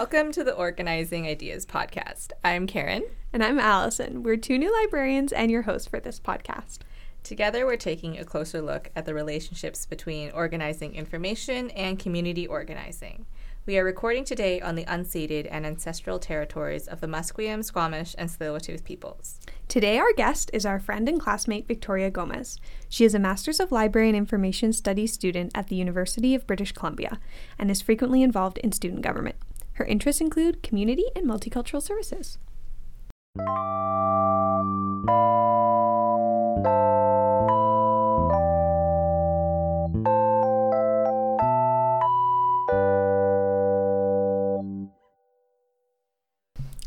Welcome to the Organizing Ideas podcast. I'm Karen. And I'm Allison. We're two new librarians and your hosts for this podcast. Together, we're taking a closer look at the relationships between organizing information and community organizing. We are recording today on the unceded and ancestral territories of the Musqueam, Squamish, and Tsleil-Waututh peoples. Today, our guest is our friend and classmate, Victoria Gomez. She is a Master's of Library and Information Studies student at the University of British Columbia and is frequently involved in student government. Her interests include community and multicultural services.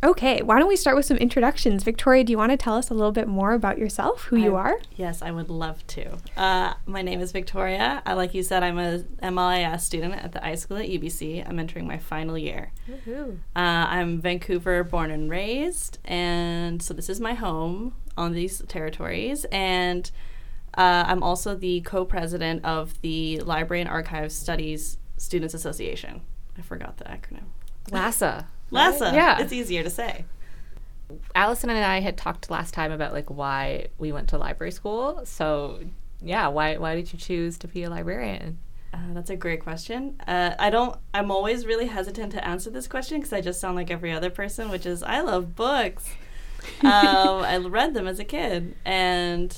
Okay, why don't we start with some introductions? Victoria, do you want to tell us a little bit more about yourself, who you are? Yes, I would love to. My name is Victoria. Like you said, I'm a MLIS student at the iSchool at UBC. I'm entering my final year. I'm Vancouver born and raised, and so this is my home on these territories. And I'm also the co-president of the Library and Archives Studies Students Association. I forgot the acronym. LASA. LASA. Yeah. It's easier to say. Allison and I had talked last time about why we went to library school. So yeah, why did you choose to be a librarian? That's a great question. I'm always really hesitant to answer this question because I just sound like every other person, which is I love books. I read them as a kid, and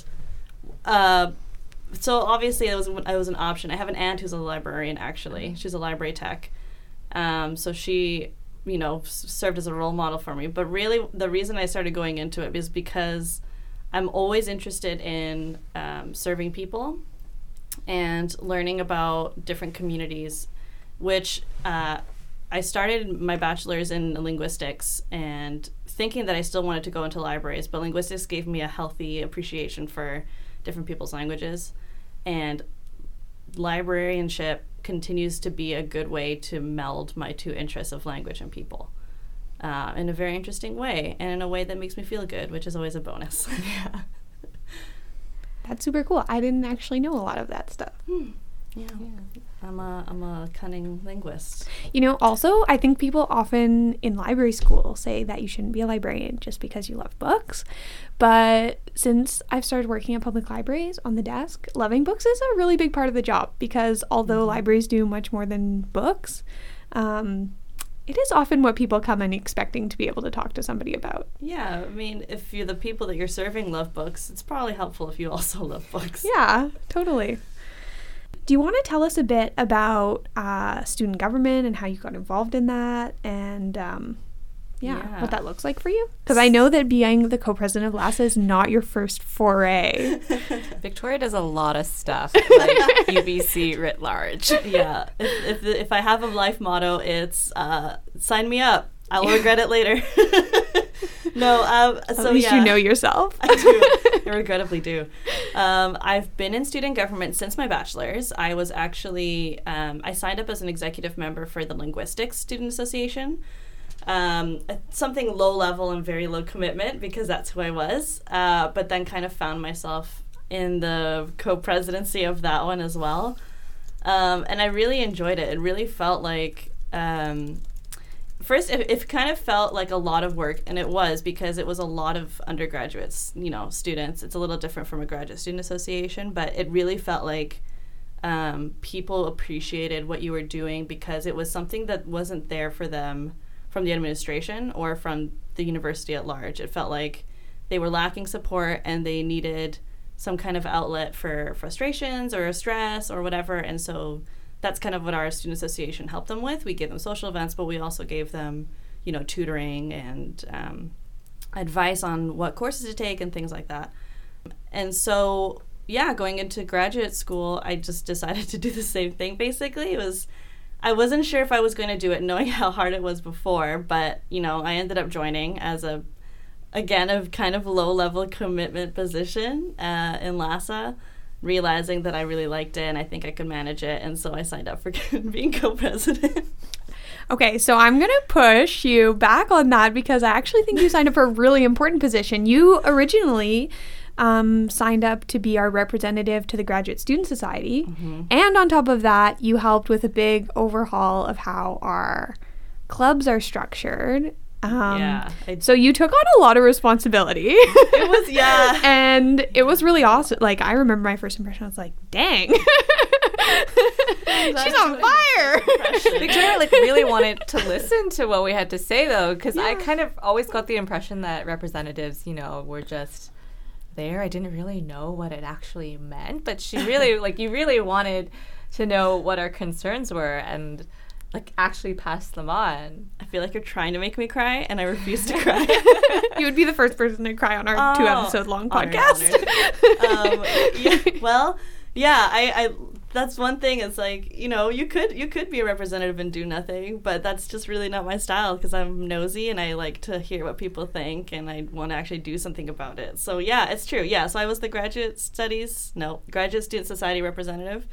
so obviously it was an option. I have an aunt who's a librarian. Actually, she's a library tech, so she, you know, served as a role model for me. But really, the reason I started going into it is because I'm always interested in serving people and learning about different communities, which I started my bachelor's in linguistics and thinking that I still wanted to go into libraries, but linguistics gave me a healthy appreciation for different people's languages. And librarianship continues to be a good way to meld my two interests of language and people in a very interesting way, and in a way that makes me feel good, which is always a bonus. Yeah. That's super cool. I didn't actually know a lot of that stuff. Yeah. I'm a cunning linguist. You know, also, I think people often in library school say that you shouldn't be a librarian just because you love books. But since I've started working at public libraries on the desk, loving books is a really big part of the job because although libraries do much more than books, it is often what people come in expecting to be able to talk to somebody about. Yeah, I mean, if you're the people that you're serving love books, it's probably helpful if you also love books. Yeah, totally. Do you want to tell us a bit about student government and how you got involved in that and what that looks like for you? Because I know that being the co-president of LASA is not your first foray. Victoria does a lot of stuff, like UBC writ large. Yeah. If I have a life motto, it's sign me up. I'll regret it later. No, at least you know yourself. I do. I regrettably do. I've been in student government since my bachelor's. I was actually, I signed up as an executive member for the Linguistics Student Association. Something low level and very low commitment because that's who I was. But then kind of found myself in the co-presidency of that one as well. And I really enjoyed it. It really felt like... First, it kind of felt like a lot of work, and it was because it was a lot of undergraduates, you know, students. It's a little different from a graduate student association, but it really felt like people appreciated what you were doing because it was something that wasn't there for them from the administration or from the university at large. It felt like they were lacking support and they needed some kind of outlet for frustrations or stress or whatever, and so that's kind of what our student association helped them with. We gave them social events, but we also gave them, you know, tutoring and advice on what courses to take and things like that. And so, yeah, going into graduate school, I just decided to do the same thing, basically. I wasn't sure if I was going to do it, knowing how hard it was before, but, you know, I ended up joining as a kind of low-level commitment position in LASA, realizing that I really liked it and I think I could manage it, and so I signed up for being co-president. Okay, so I'm going to push you back on that because I actually think you signed up for a really important position. You originally signed up to be our representative to the Graduate Student Society, and on top of that, you helped with a big overhaul of how our clubs are structured. So you took on a lot of responsibility. It was, yeah. And it was really awesome. Like, I remember my first impression. I was like, dang. She's on fire. Victoria, like, really wanted to listen to what we had to say, though, because I kind of always got the impression that representatives, you know, were just there. I didn't really know what it actually meant. But she really, like, you really wanted to know what our concerns were and, like, actually pass them on. I feel like you're trying to make me cry, and I refuse to cry. You would be the first person to cry on our two-episode-long podcast. I that's one thing. It's like, you know, you could be a representative and do nothing, but that's just really not my style because I'm nosy and I like to hear what people think and I want to actually do something about it. So, yeah, it's true. Yeah, so I was the Graduate Student Society representative,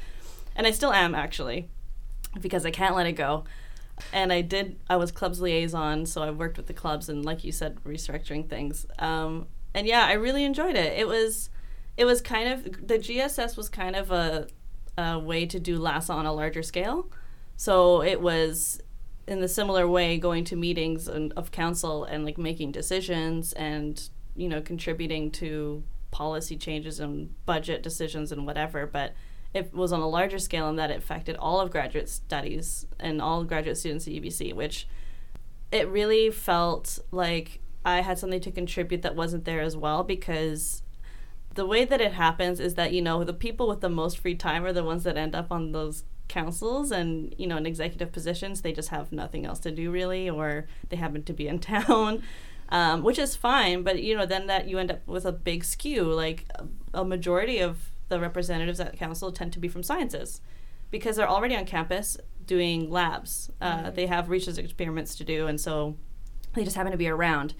and I still am, actually, because I can't let it go. And I was clubs liaison, so I worked with the clubs and, like you said, restructuring things. And yeah, I really enjoyed it. It was kind of, the GSS was kind of a way to do LASA on a larger scale. So it was, in the similar way, going to meetings of council and, like, making decisions and, you know, contributing to policy changes and budget decisions and whatever, but it was on a larger scale in that it affected all of graduate studies and all graduate students at UBC, which it really felt like I had something to contribute that wasn't there as well, because the way that it happens is that, you know, the people with the most free time are the ones that end up on those councils and, you know, in executive positions. They just have nothing else to do, really, or they happen to be in town, which is fine. But, you know, then that you end up with a big skew, like a majority of the representatives at council tend to be from sciences because they're already on campus doing labs. They have research experiments to do, and so they just happen to be around.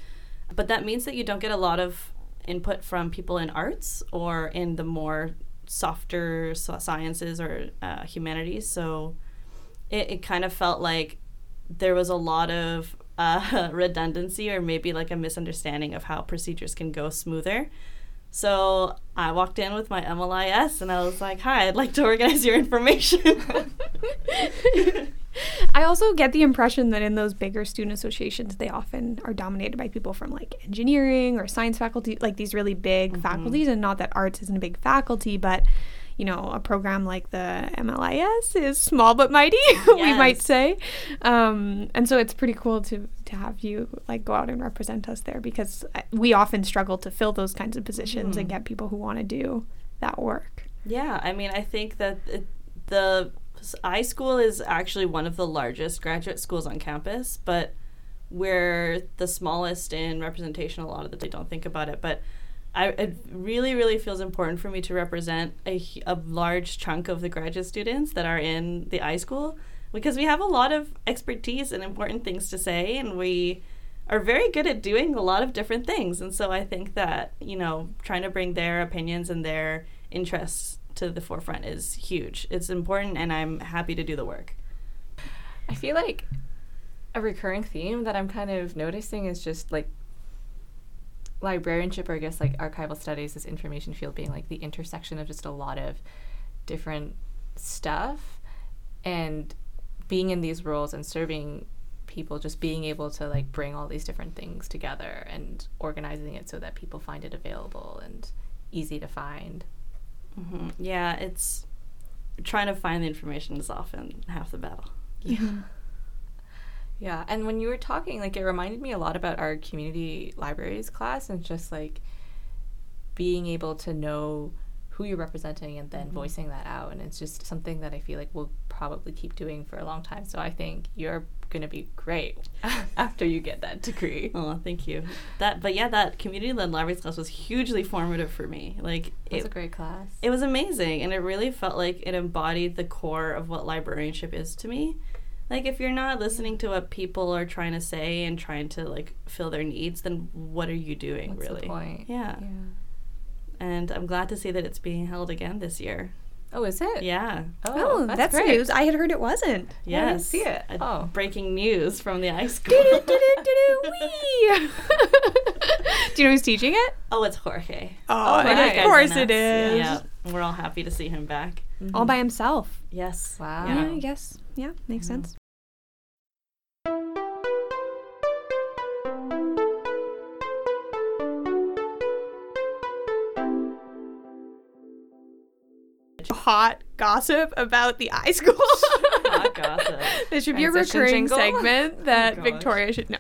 But that means that you don't get a lot of input from people in arts or in the more softer sciences or humanities. So it kind of felt like there was a lot of redundancy or maybe like a misunderstanding of how procedures can go smoother. So I walked in with my MLIS and I was like, hi, I'd like to organize your information. I also get the impression that in those bigger student associations, they often are dominated by people from, like, engineering or science faculty, like these really big faculties. And not that arts isn't a big faculty, but, you know, a program like the MLIS is small but mighty, we might say. And so it's pretty cool to have you, like, go out and represent us there, because we often struggle to fill those kinds of positions and get people who want to do that work. Yeah, I mean, I think that the iSchool is actually one of the largest graduate schools on campus, but we're the smallest in representation. A lot of the time, don't think about it, but it really, really feels important for me to represent a large chunk of the graduate students that are in the iSchool, because we have a lot of expertise and important things to say, and we are very good at doing a lot of different things. And so I think that, you know, trying to bring their opinions and their interests to the forefront is huge. It's important, and I'm happy to do the work. I feel like a recurring theme that I'm kind of noticing is just, like, librarianship, or I guess, like, archival studies, this information field being, like, the intersection of just a lot of different stuff, and being in these roles and serving people, just being able to, like, bring all these different things together and organizing it so that people find it available and easy to find. Yeah, it's trying to find the information is often half the battle. Yeah, and when you were talking, like, it reminded me a lot about our community libraries class and just, like, being able to know who you're representing and then voicing that out. And it's just something that I feel like we'll probably keep doing for a long time. So I think you're going to be great after you get that degree. Oh, thank you. That community-led libraries class was hugely formative for me. Like, it was a great class. It was amazing, and it really felt like it embodied the core of what librarianship is to me. Like, if you're not listening to what people are trying to say and trying to, like, fill their needs, then what are you doing? What's really the point? Yeah. And I'm glad to see that it's being held again this year. Oh, is it? Yeah. Oh, that's great. News. I had heard it wasn't. Yes. Yeah, I didn't see it. Breaking news from the iSchool. Do you know who's teaching it? Oh, it's Jorge. Of course it is. Yeah, we're all happy to see him back. All by himself. Yes. Wow. Yeah, I guess. Yeah, makes sense. hot gossip about the iSchool. Hot gossip. This should be a recurring segment that Victoria should know.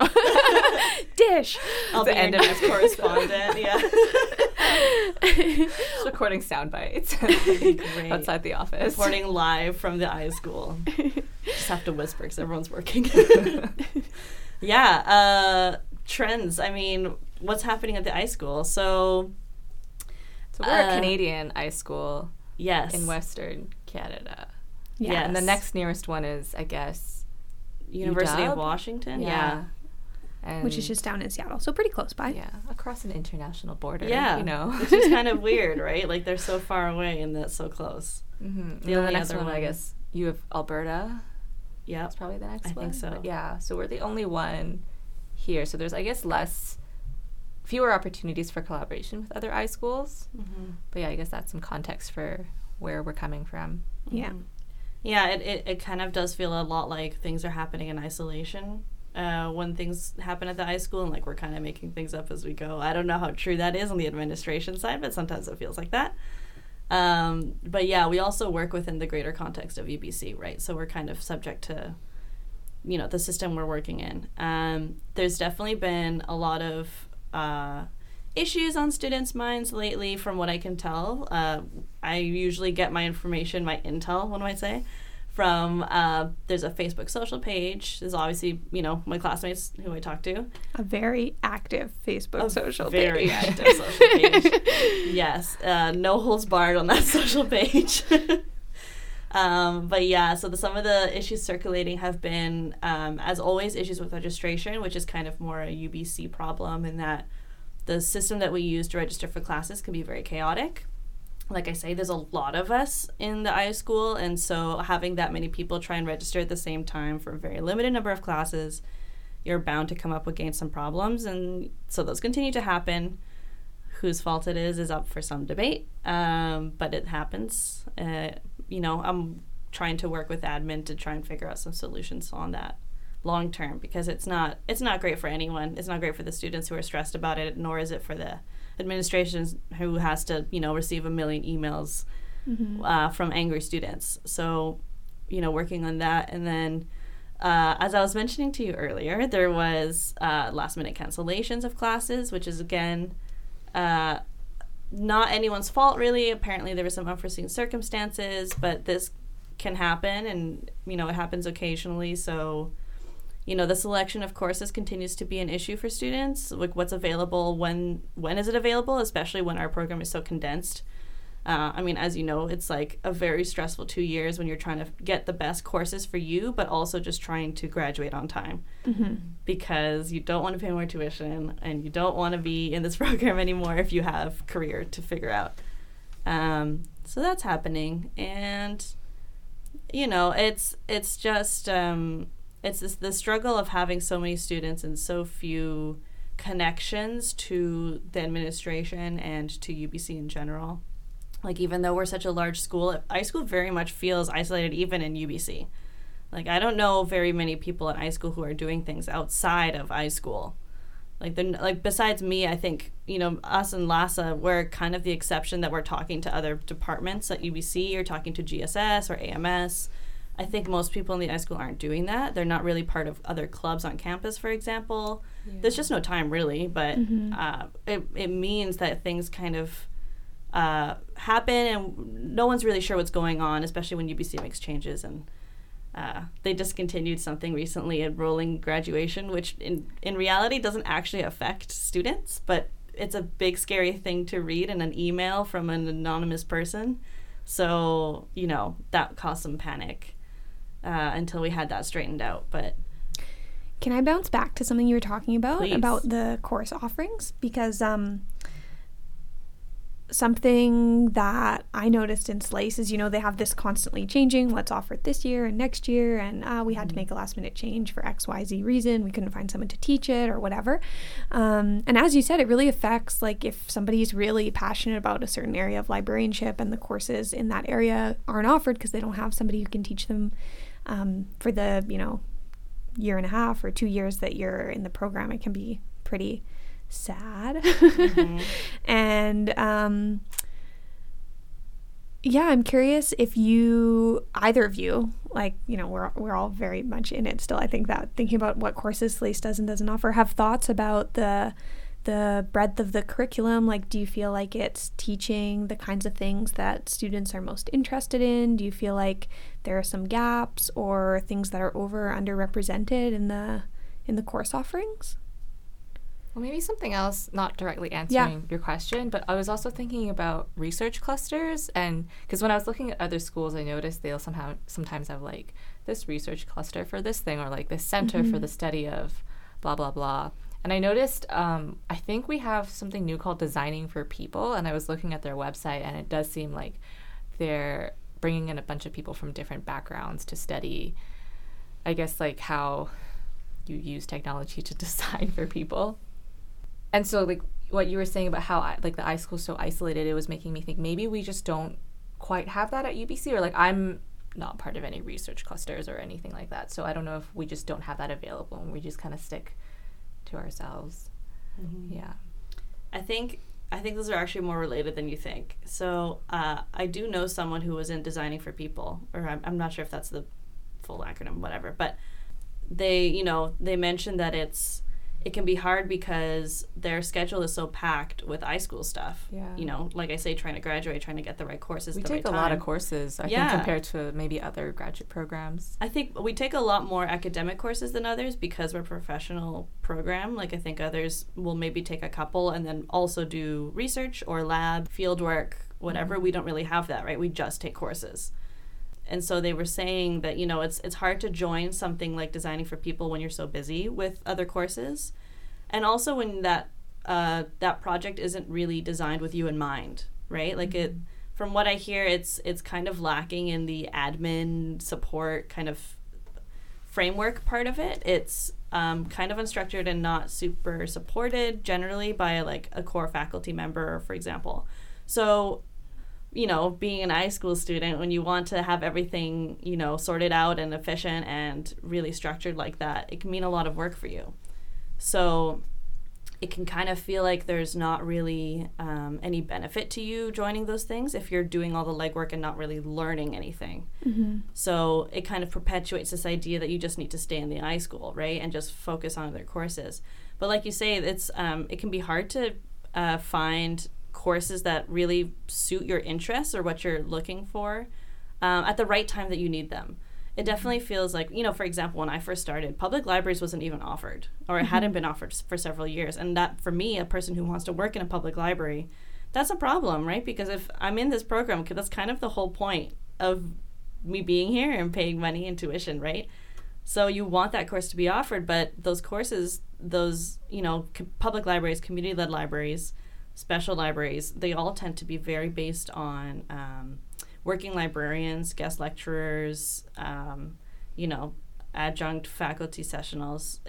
Dish. I'll be an AMS correspondent. Yeah. Just recording sound bites outside the office. Reporting live from the iSchool. Just have to whisper because everyone's working. Yeah. Trends. I mean, what's happening at the iSchool? So we're a Canadian iSchool. Yes. In Western Canada. Yeah. Yes. And the next nearest one is, I guess, University of Washington. Yeah. And which is just down in Seattle. So pretty close by. Yeah. Across an international border. Yeah. You know. Which is kind of weird, right? Like, they're so far away and that's so close. Mm-hmm. The next one, I guess, you have Alberta. Yeah. That's probably the next one. I think so. But yeah. So we're the only one here. So there's, I guess, fewer opportunities for collaboration with other iSchools. Mm-hmm. But yeah, I guess that's some context for where we're coming from. Yeah. Mm-hmm. Yeah, it kind of does feel a lot like things are happening in isolation when things happen at the iSchool, and like we're kind of making things up as we go. I don't know how true that is on the administration side, but sometimes it feels like that. But yeah, we also work within the greater context of UBC, right? So we're kind of subject to, the system we're working in. There's definitely been a lot of issues on students' minds lately, from what I can tell. I usually get my information, my intel, one might say, from there's a Facebook social page. There's obviously, my classmates who I talk to. A very active Facebook social page. Very active social page. Yes. No holds barred on that social page. But yeah, so some of the issues circulating have been, as always, issues with registration, which is kind of more a UBC problem in that the system that we use to register for classes can be very chaotic. Like I say, there's a lot of us in the iSchool, and so having that many people try and register at the same time for a very limited number of classes, you're bound to come up against some problems, and so those continue to happen. Whose fault it is up for some debate, but it happens. I'm trying to work with admin to try and figure out some solutions on that long term, because it's not great for anyone. It's not great for the students who are stressed about it, nor is it for the administration who has to receive a million emails from angry students. So working on that, and then as I was mentioning to you earlier, there was last minute cancellations of classes, which is again not anyone's fault, really. Apparently there were some unforeseen circumstances, but this can happen, and it happens occasionally. So the selection of courses continues to be an issue for students, like what's available, when is it available, especially when our program is so condensed. As it's like a very stressful 2 years when you're trying to get the best courses for you, but also just trying to graduate on time, because you don't want to pay more tuition and you don't want to be in this program anymore if you have career to figure out. So that's happening, and it's just it's the struggle of having so many students and so few connections to the administration and to UBC in general. Like, even though we're such a large school, iSchool very much feels isolated, even in UBC. Like, I don't know very many people at iSchool who are doing things outside of iSchool. Like, besides me, I think, us and LASA, we're kind of the exception that we're talking to other departments at UBC or talking to GSS or AMS. I think most people in the iSchool aren't doing that. They're not really part of other clubs on campus, for example. Yeah. There's just no time, really, but it means that things kind of happen, and no one's really sure what's going on, especially when UBC makes changes. And they discontinued something recently, enrolling graduation, which in reality doesn't actually affect students, but it's a big scary thing to read in an email from an anonymous person. So that caused some panic until we had that straightened out. But can I bounce back to something you were talking about? Please. About the course offerings, because something that I noticed in Slace is, they have this constantly changing what's offered this year and next year, and we had to make a last minute change for XYZ reason. We couldn't find someone to teach it or whatever. And as you said, it really affects, like, if somebody's really passionate about a certain area of librarianship and the courses in that area aren't offered because they don't have somebody who can teach them for the, year and a half or 2 years that you're in the program, it can be pretty sad. And Yeah, I'm curious if you, either of you, like, you know, we're all very much in it still. I think that thinking about what courses Slace does and doesn't offer, have thoughts about the breadth of the curriculum. Like, do you feel like it's teaching the kinds of things that students are most interested in? Do you feel like there are some gaps or things that are over or underrepresented in the course offerings? Well, maybe something else, not directly answering your question, but I was also thinking about research clusters, and because when I was looking at other schools, I noticed they'll sometimes have like this research cluster for this thing, or like this center for the study of blah blah blah. And I noticed, I think we have something new called Designing for People, and I was looking at their website, and it does seem like they're bringing in a bunch of people from different backgrounds to study, I guess, like how you use technology to design for people. And so, like, what you were saying about how, like, the iSchool is so isolated, it was making me think maybe we just don't quite have that at UBC, or, like, I'm not part of any research clusters or anything like that. So I don't know if we just don't have that available and we just kind of stick to ourselves. Mm-hmm. Yeah. I think those are actually more related than you think. So I do know someone who was in Designing for People, or I'm not sure if that's the full acronym, whatever, but they mentioned that it can be hard because their schedule is so packed with iSchool stuff. Yeah. You know, like I say, trying to graduate, trying to get the right courses at the right time. We take a lot of courses, I think, compared to maybe other graduate programs. I think we take a lot more academic courses than others because we're a professional program. Like, I think others will maybe take a couple and then also do research or lab, field work, whatever. Mm-hmm. We don't really have that, right? We just take courses. And so they were saying that, you know, it's hard to join something like Designing for People when you're so busy with other courses. And also when that project isn't really designed with you in mind, right? Like, mm-hmm. From what I hear, it's kind of lacking in the admin support kind of framework part of it. It's kind of unstructured and not super supported generally by, like, a core faculty member, for example. So, you know, being an iSchool student, when you want to have everything, you know, sorted out and efficient and really structured like that, it can mean a lot of work for you. So it can kind of feel like there's not really any benefit to you joining those things if you're doing all the legwork and not really learning anything. Mm-hmm. So it kind of perpetuates this idea that you just need to stay in the iSchool, right, and just focus on other courses. But like you say, it's it can be hard to find courses that really suit your interests or what you're looking for at the right time that you need them. It definitely feels like, you know, for example, when I first started, public libraries wasn't even offered, or it hadn't been offered for several years. And that, for me, a person who wants to work in a public library, that's a problem, right? Because if I'm in this program, because that's kind of the whole point of me being here and paying money and tuition, right? So you want that course to be offered, but those courses, those, you know, public libraries, community-led libraries, special libraries, they all tend to be very based on working librarians, guest lecturers, you know, adjunct faculty sessionals.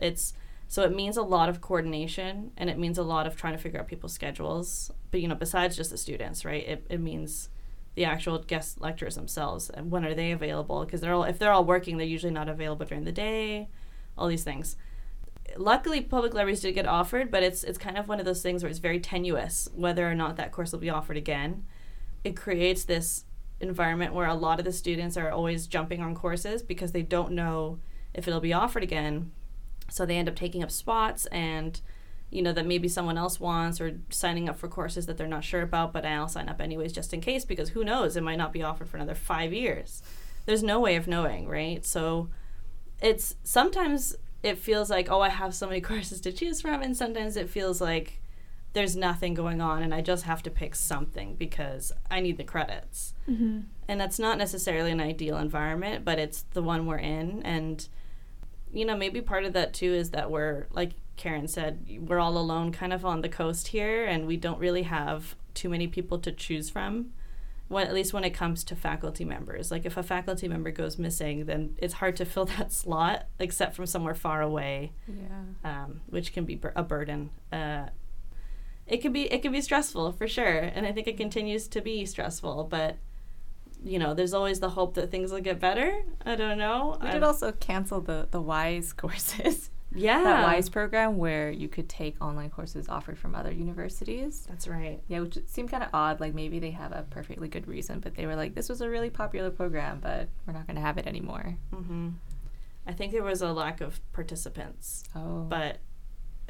So it means a lot of coordination, and it means a lot of trying to figure out people's schedules. But, you know, besides just the students, right? It means the actual guest lecturers themselves, and when are they available? Because if they're all working, they're usually not available during the day. All these things. Luckily, public libraries did get offered, but it's kind of one of those things where it's very tenuous whether or not that course will be offered again. It creates this environment where a lot of the students are always jumping on courses because they don't know if it'll be offered again. So they end up taking up spots and, you know, that maybe someone else wants, or signing up for courses that they're not sure about, but I'll sign up anyways just in case, because who knows, it might not be offered for another 5 years. There's no way of knowing, right? So it's sometimes it feels like, oh, I have so many courses to choose from, and sometimes it feels like there's nothing going on and I just have to pick something because I need the credits. Mm-hmm. And that's not necessarily an ideal environment, but it's the one we're in. And, you know, maybe part of that too is that we're, like Karen said, we're all alone kind of on the coast here, and we don't really have too many people to choose from. Well, at least when it comes to faculty members. Like, if a faculty member goes missing, then it's hard to fill that slot, except from somewhere far away, which can be a burden. It can be stressful, for sure, and I think it continues to be stressful, but, you know, there's always the hope that things will get better. I don't know. We could also cancel the WISE courses. Yeah. That WISE program where you could take online courses offered from other universities. That's right. Yeah, which seemed kind of odd. Like, maybe they have a perfectly good reason, but they were like, this was a really popular program, but we're not going to have it anymore. Mm-hmm. I think there was a lack of participants. Oh. But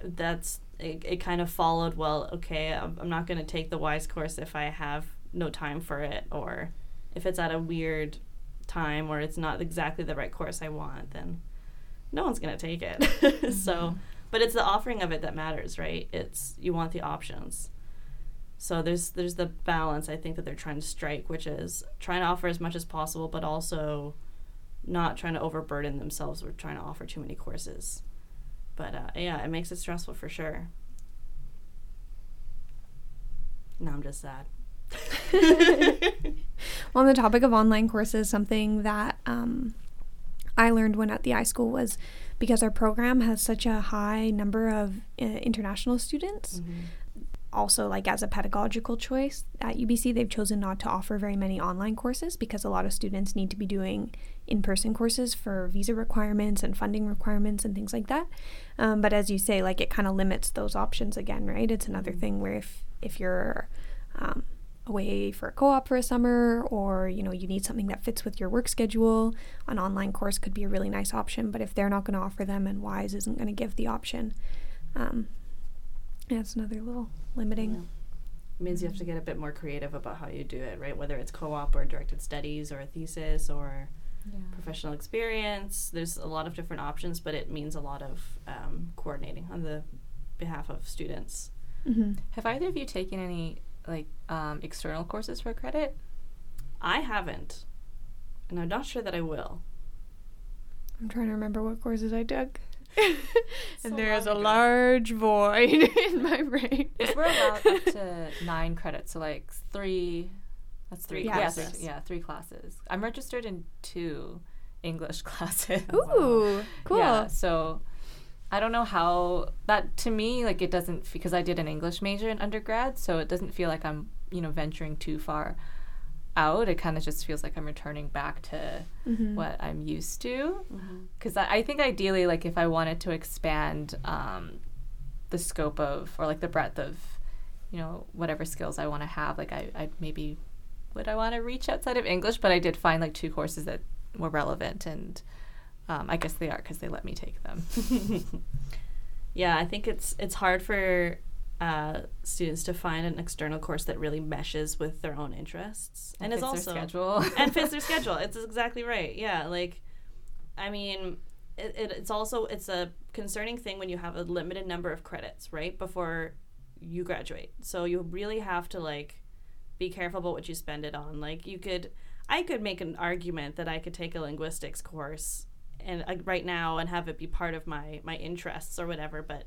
that's, it kind of followed, well, okay, I'm not going to take the WISE course if I have no time for it, or if it's at a weird time or it's not exactly the right course I want, then no one's going to take it. Mm-hmm. So, but it's the offering of it that matters, right? It's, you want the options. So there's the balance, I think, that they're trying to strike, which is trying to offer as much as possible, but also not trying to overburden themselves with trying to offer too many courses. But yeah, it makes it stressful for sure. Now I'm just sad. Well, on the topic of online courses, something that I learned when at the iSchool was, because our program has such a high number of international students, mm-hmm. also like as a pedagogical choice at UBC, they've chosen not to offer very many online courses because a lot of students need to be doing in-person courses for visa requirements and funding requirements and things like that. But as you say, like, it kind of limits those options again, right? It's another mm-hmm. thing where if you're away for a co-op for a summer, or you know, you need something that fits with your work schedule, an online course could be a really nice option. But if they're not going to offer them, and WISE isn't going to give the option, yeah, it's another little limiting. Yeah. It means you have to get a bit more creative about how you do it, right? Whether it's co-op or directed studies or a thesis or yeah. professional experience, there's a lot of different options, but it means a lot of coordinating on the behalf of students. Mm-hmm. Have either of you taken any external courses for credit? I haven't, and I'm not sure that I will. I'm trying to remember what courses I took. And there is a large void in my brain. If we're allowed up to 9 credits, so like 3, that's 3 classes. Yeah, 3 classes. I'm registered in 2 English classes. Ooh, cool. Yeah, so I don't know how that, to me, like, it doesn't, because I did an English major in undergrad, so it doesn't feel like I'm, you know, venturing too far out. It kind of just feels like I'm returning back to mm-hmm. what I'm used to. Because mm-hmm. I think ideally, like, if I wanted to expand the scope of, or like the breadth of, you know, whatever skills I want to have, like, I maybe would I want to reach outside of English, but I did find like 2 courses that were relevant, and I guess they are because they let me take them. Yeah, I think it's hard for students to find an external course that really meshes with their own interests and is also their schedule. And fits their schedule. It's exactly right. Yeah, like, I mean, it's a concerning thing when you have a limited number of credits right before you graduate. So you really have to like be careful about what you spend it on. Like, I could make an argument that I could take a linguistics course and right now and have it be part of my interests or whatever, but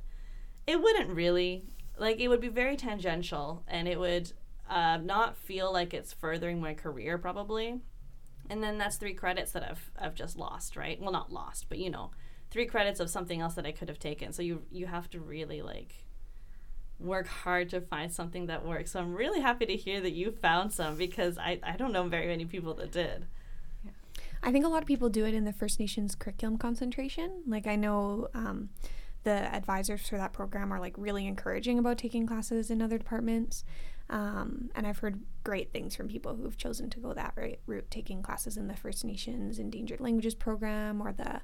it wouldn't really, like, it would be very tangential, and it would not feel like it's furthering my career probably. And then that's 3 credits that I've just lost, right? Well, not lost, but you know, 3 credits of something else that I could have taken. So you have to really like work hard to find something that works. So I'm really happy to hear that you found some, because I don't know very many people that did. I think a lot of people do it in the First Nations curriculum concentration. Like, I know the advisors for that program are like really encouraging about taking classes in other departments. And I've heard great things from people who've chosen to go that route, taking classes in the First Nations Endangered Languages program or the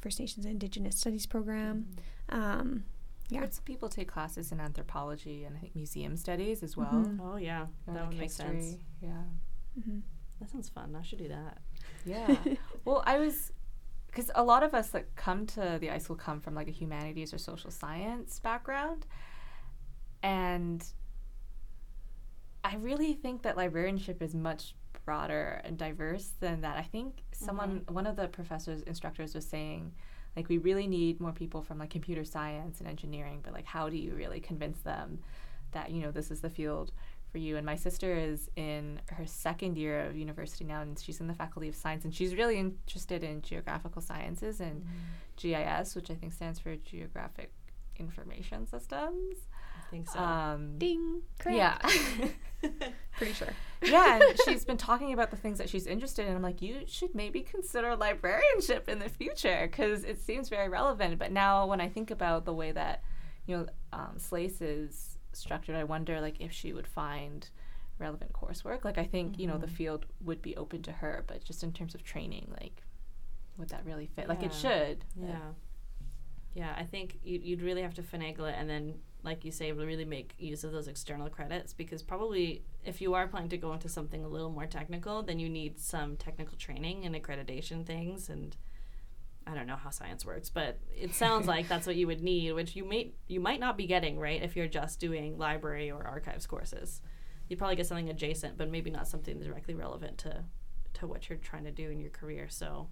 First Nations Indigenous Studies program. Mm-hmm. Yeah, some people take classes in anthropology and I think museum studies as well. Mm-hmm. Oh yeah, that would make sense. Yeah. Mm-hmm. That sounds fun. I should do that. Yeah. Well, because a lot of us that come to the iSchool come from like a humanities or social science background. And I really think that librarianship is much broader and diverse than that. I think one of the instructors was saying, like, we really need more people from like computer science and engineering, but like, how do you really convince them that, you know, this is the field for you? And my sister is in her 2nd year of university now, and she's in the Faculty of Science, and she's really interested in geographical sciences and GIS, which I think stands for Geographic information systems. I think so. Ding. Correct. Yeah. Pretty sure. Yeah, and she's been talking about the things that she's interested in. I'm like, you should maybe consider librarianship in the future because it seems very relevant. But now when I think about the way that, you know, Slace is structured, I wonder, like, if she would find relevant coursework. Like, I think, you know, the field would be open to her, but just in terms of training, like, would that really fit? Yeah. Like, it should. Yeah. Yeah, I think you'd really have to finagle it and then, like you say, really make use of those external credits, because probably if you are planning to go into something a little more technical, then you need some technical training and accreditation things, and I don't know how science works, but it sounds like that's what you would need, which you might not be getting, right, if you're just doing library or archives courses. You'd probably get something adjacent, but maybe not something directly relevant to what you're trying to do in your career, so...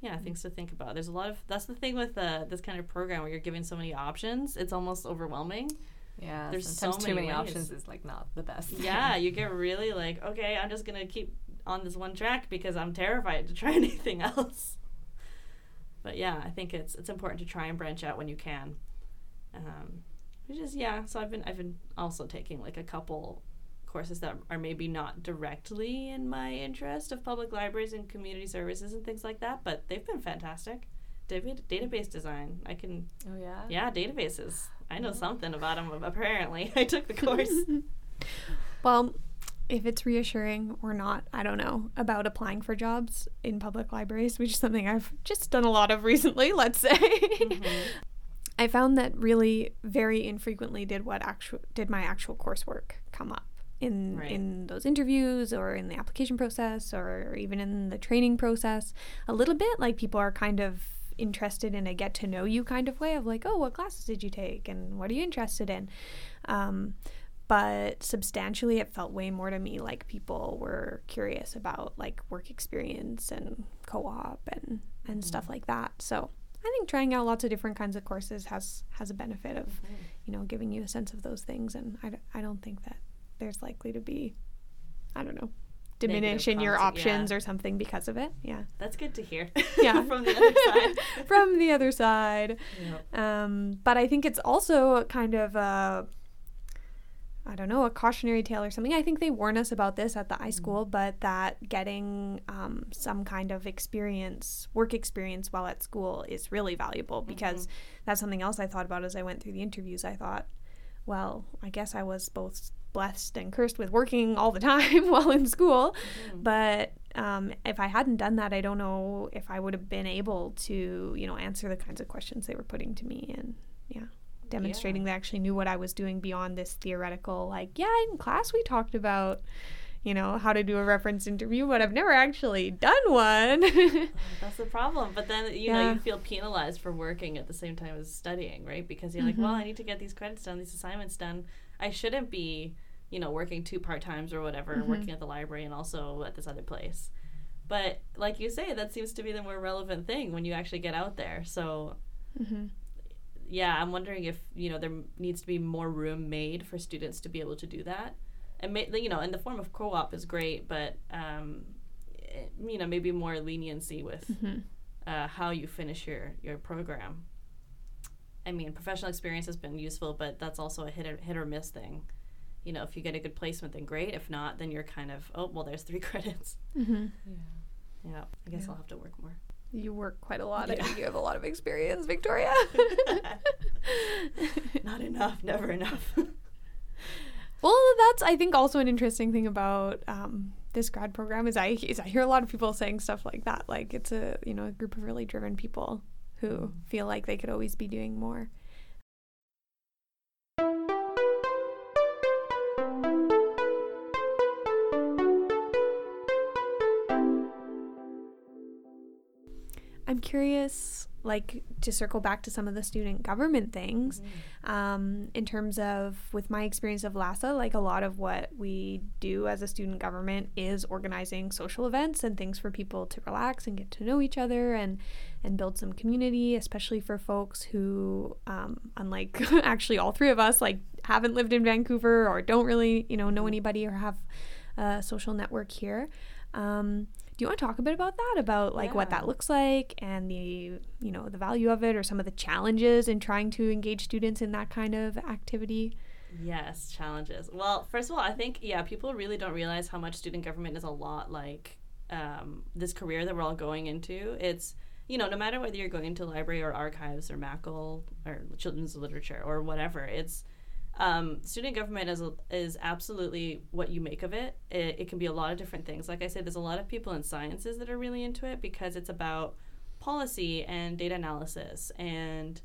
Yeah, things to think about. There's a lot of, that's the thing with this kind of program where you're given so many options, it's almost overwhelming. Yeah, there's sometimes so many options is like not the best. Yeah, you get really like, okay, I'm just going to keep on this one track because I'm terrified to try anything else. But yeah, I think it's important to try and branch out when you can. Which is, yeah, so I've been also taking like a couple courses that are maybe not directly in my interest of public libraries and community services and things like that, but they've been fantastic. Database design. I can... Oh, yeah? Yeah, databases. I know something about them, apparently. I took the course. Well, if it's reassuring or not, I don't know, about applying for jobs in public libraries, which is something I've just done a lot of recently, let's say. Mm-hmm. I found that really very infrequently did my actual coursework come up. In those interviews or in the application process or even in the training process a little bit, like people are kind of interested in a get to know you kind of way of like, oh, what classes did you take and what are you interested in? But substantially it felt way more to me like people were curious about like work experience and co-op and stuff like that. So I think trying out lots of different kinds of courses has a benefit of, you know, giving you a sense of those things, and I don't think that there's likely to be, I don't know, diminish in your options or something because of it. Yeah. That's good to hear. Yeah. From the other side. From the other side. Yep. But I think it's also kind of a cautionary tale or something. I think they warn us about this at the iSchool, but that getting some kind of work experience while at school is really valuable, because that's something else I thought about as I went through the interviews. I thought, well, I guess I was both blessed and cursed with working all the time while in school, but if I hadn't done that, I don't know if I would have been able to, you know, answer the kinds of questions they were putting to me, and demonstrating they actually knew what I was doing beyond this theoretical, like, in class we talked about, you know, how to do a reference interview, but I've never actually done one. That's the problem. But then, you know, you feel penalized for working at the same time as studying, right? Because you're like, well, I need to get these credits done, these assignments done. I shouldn't be, you know, working two part-times or whatever, and working at the library and also at this other place. But like you say, that seems to be the more relevant thing when you actually get out there. So, I'm wondering if, you know, there needs to be more room made for students to be able to do that. And, you know, in the form of co-op is great, but, you know, maybe more leniency with how you finish your program. I mean, professional experience has been useful, but that's also a hit or miss thing. You know, if you get a good placement, then great. If not, then you're kind of, oh, well, there's 3 credits. Yeah, I guess I'll have to work more. You work quite a lot. Yeah. I think you have a lot of experience, Victoria. Not enough, never enough. Well, that's, I think, also an interesting thing about this grad program is I hear a lot of people saying stuff like that. Like, it's a, you know, a group of really driven people who feel like they could always be doing more. I'm curious, like, to circle back to some of the student government things, in terms of, with my experience of LASA, like, a lot of what we do as a student government is organizing social events and things for people to relax and get to know each other and build some community, especially for folks who, unlike actually all three of us, like, haven't lived in Vancouver or don't really, you know anybody or have a social network here. Do you want to talk a bit about that, about like what that looks like and the, you know, the value of it or some of the challenges in trying to engage students in that kind of activity? Yes, challenges. Well, first of all, I think, people really don't realize how much student government is a lot like this career that we're all going into. It's, you know, no matter whether you're going to library or archives or MACL or children's literature or whatever, it's student government is absolutely what you make of it. It can be a lot of different things. Like I said, there's a lot of people in sciences that are really into it because it's about policy and data analysis and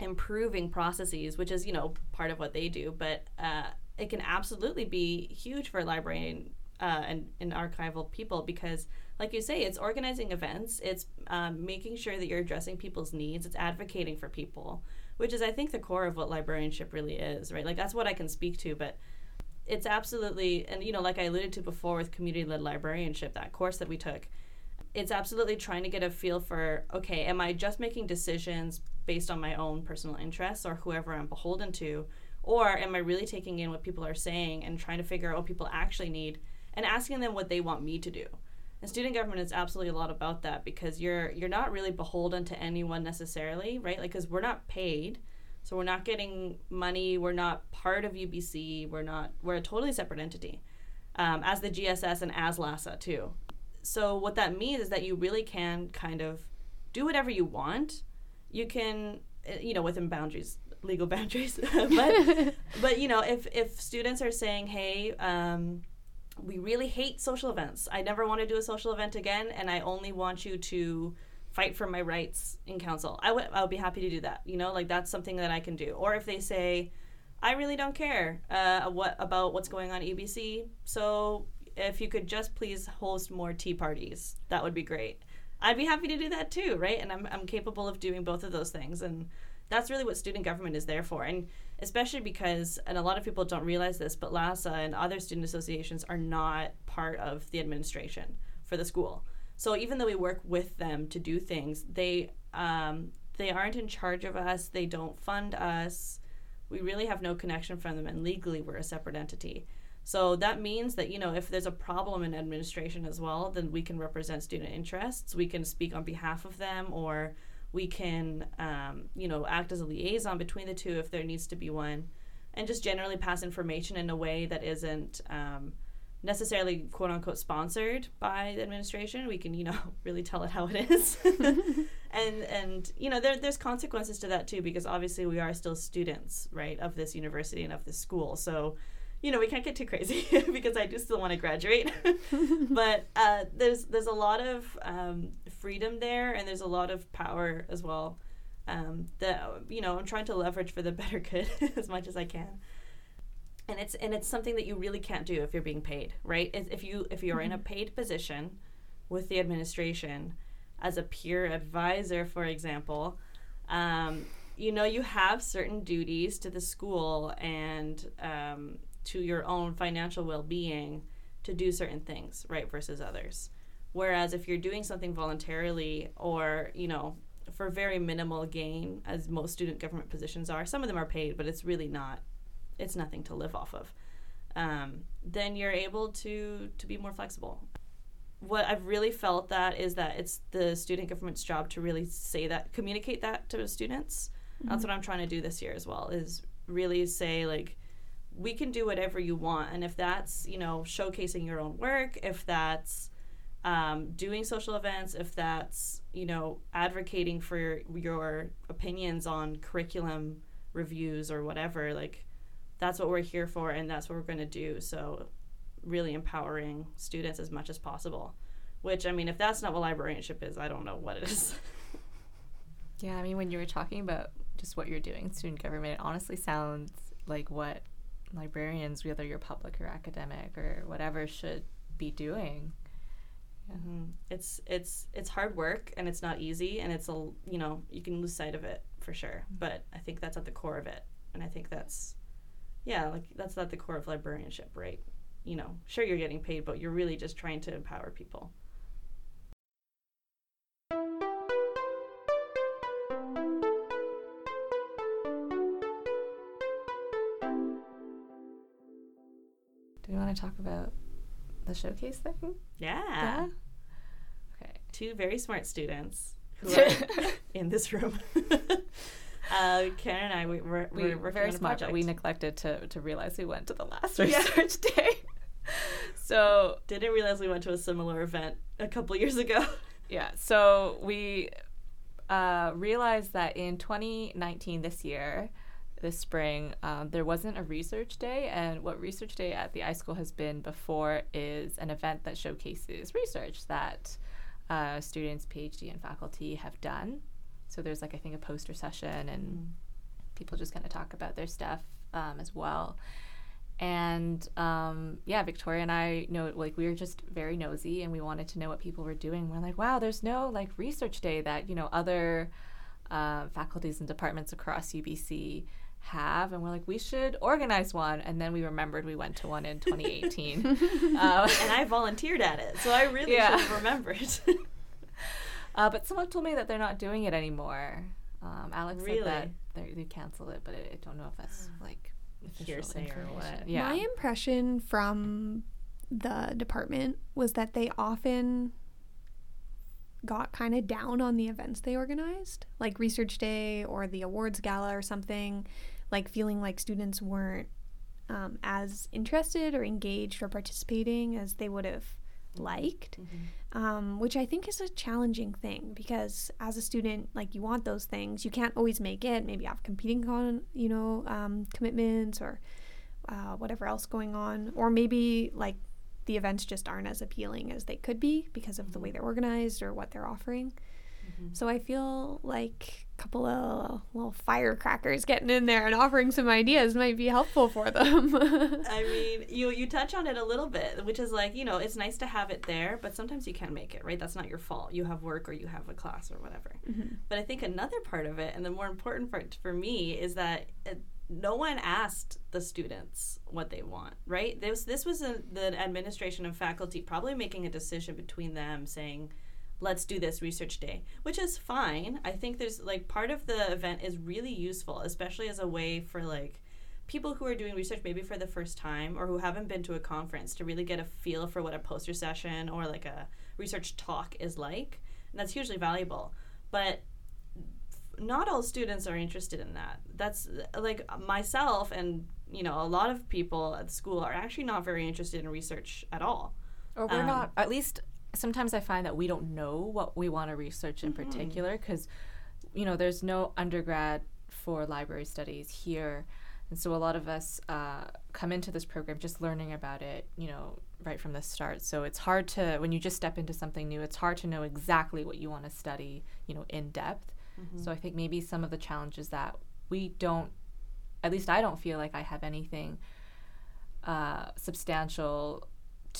improving processes, which is, you know, part of what they do. But it can absolutely be huge for librarian and archival people because, like you say, it's organizing events. It's making sure that you're addressing people's needs. It's advocating for people, which is, I think, the core of what librarianship really is, right? Like, that's what I can speak to, but it's absolutely, and, you know, like I alluded to before with community-led librarianship, that course that we took, it's absolutely trying to get a feel for, okay, am I just making decisions based on my own personal interests or whoever I'm beholden to, or am I really taking in what people are saying and trying to figure out what people actually need and asking them what they want me to do? And student government is absolutely a lot about that because you're not really beholden to anyone necessarily, right? Like, because we're not paid, so we're not getting money. We're not part of UBC. We're a totally separate entity, as the GSS and as LASA too. So what that means is that you really can kind of do whatever you want. You can, you know, within boundaries, legal boundaries. but you know, if students are saying, hey, we really hate social events. I never want to do a social event again, and I only want you to fight for my rights in council. I'll be happy to do that. You know, like, that's something that I can do. Or if they say, I really don't care about what's going on at UBC, so if you could just please host more tea parties, that would be great. I'd be happy to do that too, right? And I'm capable of doing both of those things. And that's really what student government is there for. And especially because, and a lot of people don't realize this, but LASA and other student associations are not part of the administration for the school. So even though we work with them to do things, they aren't in charge of us. They don't fund us. We really have no connection from them, and legally we're a separate entity. So that means that, you know, if there's a problem in administration as well, then we can represent student interests. We can speak on behalf of them, or we can, you know, act as a liaison between the two if there needs to be one, and just generally pass information in a way that isn't necessarily, quote unquote, sponsored by the administration. We can, you know, really tell it how it is. and you know, there's consequences to that too, because obviously we are still students, right, of this university and of this school. So, you know, we can't get too crazy because I do still want to graduate. But there's a lot of freedom there, and there's a lot of power as well that, you know, I'm trying to leverage for the better good as much as I can. And it's something that you really can't do if you're being paid, right? If you're in a paid position with the administration as a peer advisor, for example, you know, you have certain duties to the school and to your own financial well-being to do certain things, right, versus others. Whereas if you're doing something voluntarily or, you know, for very minimal gain, as most student government positions are, some of them are paid, but it's really not, it's nothing to live off of, then you're able to be more flexible. What I've really felt that is that it's the student government's job to really say that, communicate that to the students. Mm-hmm. That's what I'm trying to do this year as well, is really say, like, we can do whatever you want. And if that's, you know, showcasing your own work, if that's doing social events, if that's, you know, advocating for your opinions on curriculum reviews or whatever, like, that's what we're here for and that's what we're going to do. So really empowering students as much as possible, which, I mean, if that's not what librarianship is, I don't know what it is. Yeah, I mean, when you were talking about just what you're doing in student government, it honestly sounds like what librarians, whether you're public or academic or whatever, should be doing. Yeah. Mm-hmm. It's hard work, and it's not easy, and it's, you know, you can lose sight of it for sure. Mm-hmm. But I think that's at the core of it, and I think that's, yeah, like, that's at the core of librarianship, right? You know, sure, you're getting paid, but you're really just trying to empower people. Do you want to talk about the showcase thing? Yeah. Okay. Two very smart students who are in this room. Karen and I, we were very smart, but we neglected to realize we went to the last research day. So didn't realize we went to a similar event a couple years ago. Yeah. So we realized that in 2019, this spring, there wasn't a research day, and what research day at the iSchool has been before is an event that showcases research that students, PhD, and faculty have done. So there's like, I think, a poster session, and people just kind of talk about their stuff as well. And Victoria and I know, like, we were just very nosy, and we wanted to know what people were doing. We're like, wow, there's no like research day that, you know, other faculties and departments across UBC have, and we're like, we should organize one. And then we remembered we went to one in 2018. And I volunteered at it, so I really should have remembered. But someone told me that they're not doing it anymore. Alex said that they canceled it, but I don't know if that's like hearsay or what. Yeah. My impression from the department was that they often got kind of down on the events they organized, like research day or the awards gala or something, like feeling like students weren't as interested or engaged or participating as they would have liked, which I think is a challenging thing, because as a student, like, you want those things, you can't always make it, maybe you have competing commitments or whatever else going on, or maybe like the events just aren't as appealing as they could be because of the way they're organized or what they're offering. So I feel like a couple of little firecrackers getting in there and offering some ideas might be helpful for them. I mean, you touch on it a little bit, which is like, you know, it's nice to have it there, but sometimes you can't make it, right? That's not your fault. You have work or you have a class or whatever. But I think another part of it, and the more important part for me, is that no one asked the students what they want, right? This was the administration and faculty probably making a decision between them, saying, let's do this research day, which is fine. I think there's, like, part of the event is really useful, especially as a way for, like, people who are doing research maybe for the first time or who haven't been to a conference to really get a feel for what a poster session or, like, a research talk is like. And that's hugely valuable. But not all students are interested in that. That's, like, myself and, you know, a lot of people at school are actually not very interested in research at all. Or we're not, at least... Sometimes I find that we don't know what we want to research in particular, because, you know, there's no undergrad for library studies here. And so a lot of us come into this program just learning about it, you know, right from the start. So it's hard to, when you just step into something new, it's hard to know exactly what you want to study, you know, in depth. So I think maybe some of the challenges that we don't, at least I don't feel like I have anything substantial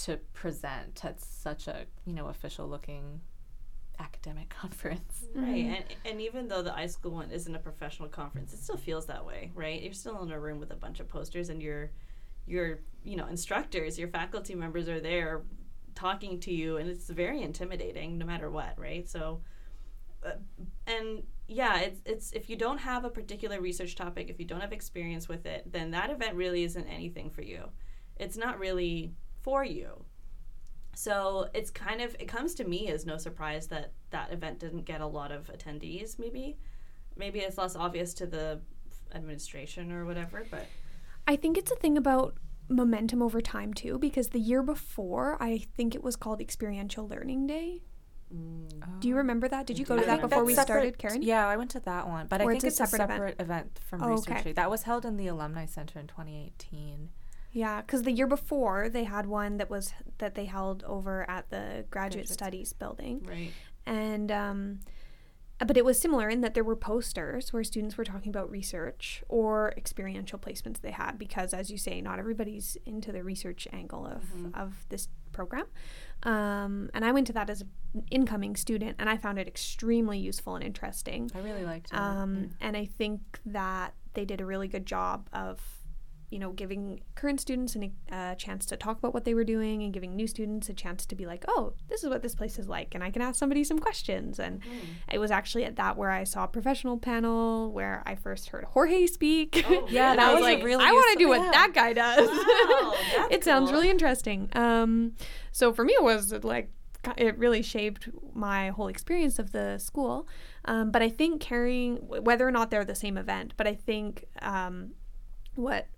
to present at such a, you know, official looking academic conference. Right. And even though the iSchool one isn't a professional conference, it still feels that way, right? You're still in a room with a bunch of posters, and your you know, instructors, your faculty members are there talking to you, and it's very intimidating no matter what, right? So and yeah, it's if you don't have a particular research topic, if you don't have experience with it, then that event really isn't anything for you. It's not really for you. So it's kind of, it comes to me as no surprise that that event didn't get a lot of attendees. Maybe it's less obvious to the administration or whatever, but I think it's a thing about momentum over time too, because the year before, I think it was called Experiential Learning Day. Do you remember that? Did you go to that before we started, Karen? Yeah, I went to that one, but I think it's a separate event from Research Day. That was held in the Alumni Center in 2018. Yeah, because the year before they had one that they held over at the Graduate Studies building. Right. And but it was similar in that there were posters where students were talking about research or experiential placements they had, because, as you say, not everybody's into the research angle of this program. And I went to that as an incoming student, and I found it extremely useful and interesting. I really liked it. And I think that they did a really good job of you know, giving current students a chance to talk about what they were doing and giving new students a chance to be like, oh, this is what this place is like, and I can ask somebody some questions. And it was actually at that where I saw a professional panel where I first heard Jorge speak. Oh, yeah, and that was like, really I want to do what that guy does. Wow, that's it sounds really interesting. So for me, it was like, it really shaped my whole experience of the school. But I think carrying, whether or not they're the same event, but I think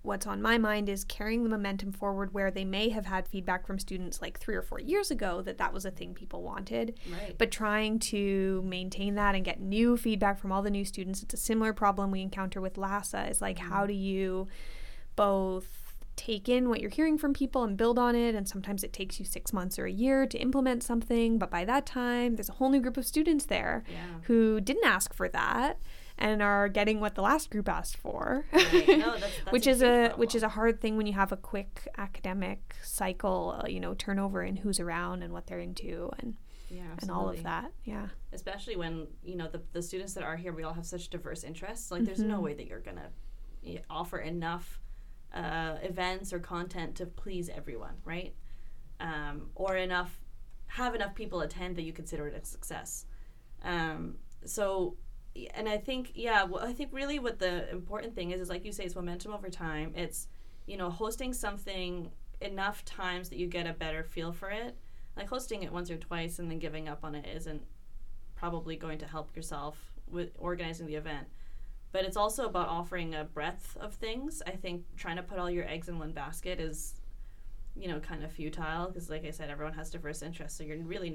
what's on my mind is carrying the momentum forward where they may have had feedback from students like 3 or 4 years ago that was a thing people wanted, right, but trying to maintain that and get new feedback from all the new students. It's a similar problem we encounter with LASA is like, how do you both take in what you're hearing from people and build on it? And sometimes it takes you 6 months or a year to implement something, but by that time there's a whole new group of students there who didn't ask for that and are getting what the last group asked for, that's which is a hard thing when you have a quick academic cycle, you know, turnover in who's around and what they're into and all of that. Yeah, especially when, you know, the students that are here, we all have such diverse interests. Like, there's no way that you're gonna offer enough events or content to please everyone, right? Or have enough people attend that you consider it a success. And I think, I think really what the important thing is like you say, it's momentum over time. It's, you know, hosting something enough times that you get a better feel for it. Like, hosting it once or twice and then giving up on it isn't probably going to help yourself with organizing the event. But it's also about offering a breadth of things. I think trying to put all your eggs in one basket is, you know, kind of futile because, like I said, everyone has diverse interests. So you're really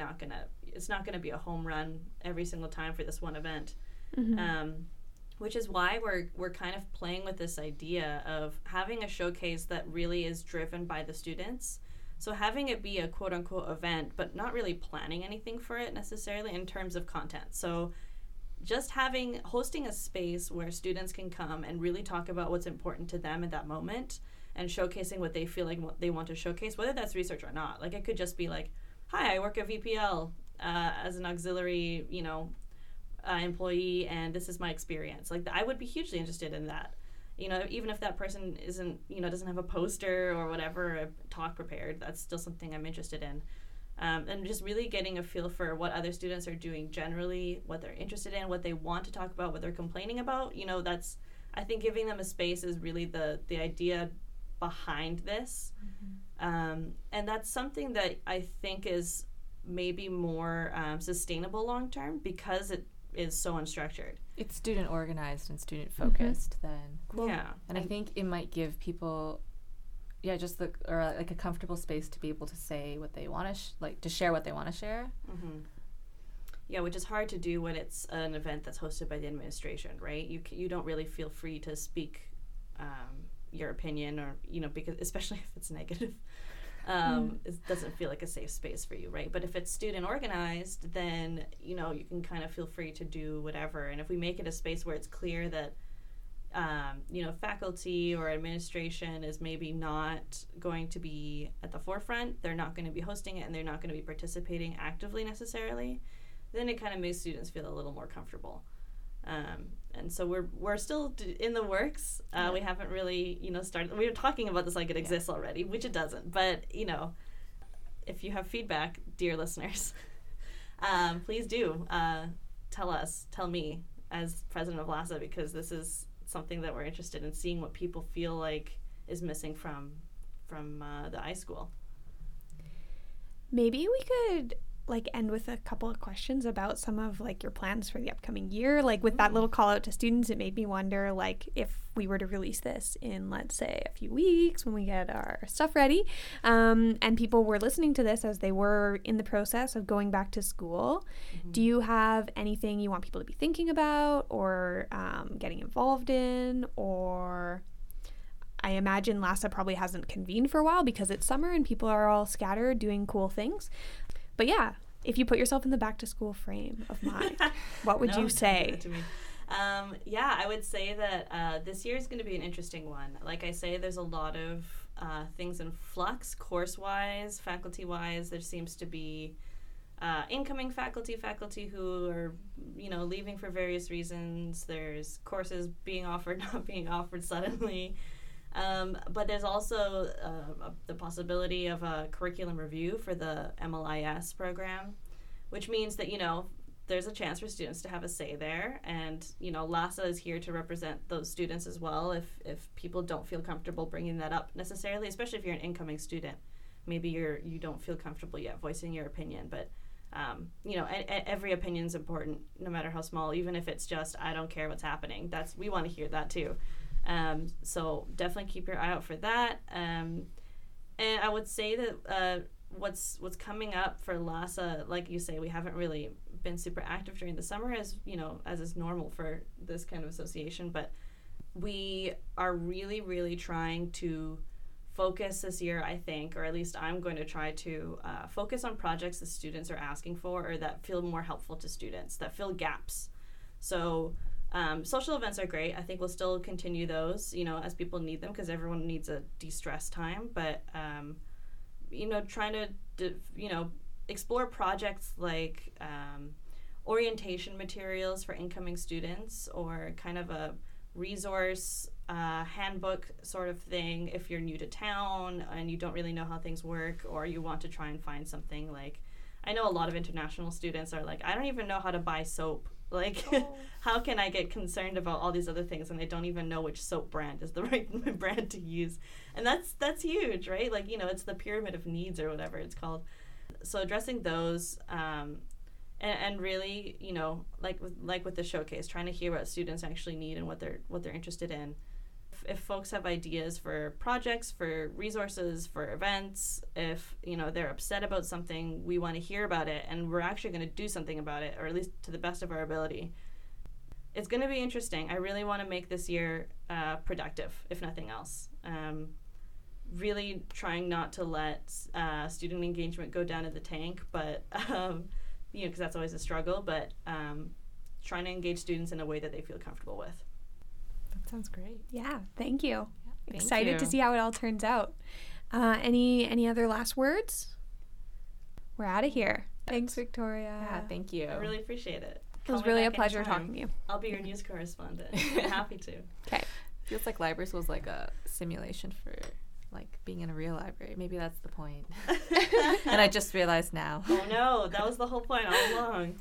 it's not going to be a home run every single time for this one event. Mm-hmm. Which is why we're kind of playing with this idea of having a showcase that really is driven by the students. So having it be a quote-unquote event, but not really planning anything for it necessarily in terms of content. So just hosting a space where students can come and really talk about what's important to them at that moment and showcasing what they feel like what they want to showcase, whether that's research or not. Like, it could just be like, hi, I work at VPL as an auxiliary, you know, employee, and this is my experience. Like, I would be hugely interested in that, you know, even if that person isn't, you know, doesn't have a poster or whatever, a talk prepared, that's still something I'm interested in. And just really getting a feel for what other students are doing generally, what they're interested in, what they want to talk about, what they're complaining about. You know, that's, I think giving them a space is really the idea behind this. Mm-hmm. And that's something that I think is maybe more sustainable long term because it is so unstructured. It's student organized and student focused. Mm-hmm. Then cool. Yeah, and I think it might give people like a comfortable space to be able to say what they want to to share what they want to share. Mm-hmm. Yeah, which is hard to do when it's an event that's hosted by the administration, right? You don't really feel free to speak your opinion, or, you know, because especially if it's negative. It doesn't feel like a safe space for you, right? But if it's student organized, then, you know, you can kind of feel free to do whatever. And if we make it a space where it's clear that, you know, faculty or administration is maybe not going to be at the forefront, they're not going to be hosting it, and they're not going to be participating actively necessarily, then it kind of makes students feel a little more comfortable. And so we're still in the works. We haven't really, you know, started. We were talking about this like it exists already, which it doesn't. But, you know, if you have feedback, dear listeners, please do tell me as president of LASA, because this is something that we're interested in seeing what people feel like is missing from the iSchool. Maybe we could end with a couple of questions about some of your plans for the upcoming year. With that little call out to students, it made me wonder if we were to release this in, let's say, a few weeks when we get our stuff ready, and people were listening to this as they were in the process of going back to school. Mm-hmm. Do you have anything you want people to be thinking about or getting involved in? Or I imagine LASA probably hasn't convened for a while because it's summer and people are all scattered doing cool things. But yeah, if you put yourself in the back to school frame of mind, what would you say? I would say that this year is going to be an interesting one. Like I say, there's a lot of things in flux, course-wise, faculty-wise. There seems to be incoming faculty who are, you know, leaving for various reasons. There's courses being offered, not being offered suddenly. But there's also the possibility of a curriculum review for the MLIS program, which means that, you know, there's a chance for students to have a say there. And, you know, LASA is here to represent those students as well if people don't feel comfortable bringing that up necessarily, especially if you're an incoming student. Maybe you don't feel comfortable yet voicing your opinion, but, you know, every opinion's important, no matter how small, even if it's just, I don't care what's happening. We want to hear that too. So definitely keep your eye out for that. And I would say that what's coming up for LASA, like you say, we haven't really been super active during the summer, as you know, as is normal for this kind of association, but we are really, really trying to focus this year, I think, or at least I'm going to try to focus on projects that students are asking for or that feel more helpful to students, that fill gaps. So social events are great. I think we'll still continue those, you know, as people need them, because everyone needs a de-stress time, but you know, trying to, you know, explore projects like orientation materials for incoming students, or kind of a resource handbook sort of thing if you're new to town and you don't really know how things work, or you want to try and find something. Like, I know a lot of international students are like, I don't even know how to buy soap. Like, how can I get concerned about all these other things, and I don't even know which soap brand is the right brand to use? And that's huge, right? Like, you know, it's the pyramid of needs or whatever it's called. So addressing those, and really, you know, like with the showcase, trying to hear what students actually need and what they're interested in. If folks have ideas for projects, for resources, for events, if, you know, they're upset about something, we want to hear about it, and we're actually going to do something about it, or at least to the best of our ability. It's going to be interesting. I really want to make this year productive, if nothing else. Really trying not to let student engagement go down in the tank, but, you know, because that's always a struggle, but trying to engage students in a way that they feel comfortable with. That sounds great. Yeah, thank you. Yeah, excited to see how it all turns out. Any other last words? We're out of here. Thanks, Victoria. Yeah, thank you. I really appreciate it. It was really a pleasure talking to you. I'll be your news correspondent. I'm happy to. Okay. Feels like libraries was like a simulation for like being in a real library. Maybe that's the point. And I just realized now. Oh no, that was the whole point all along.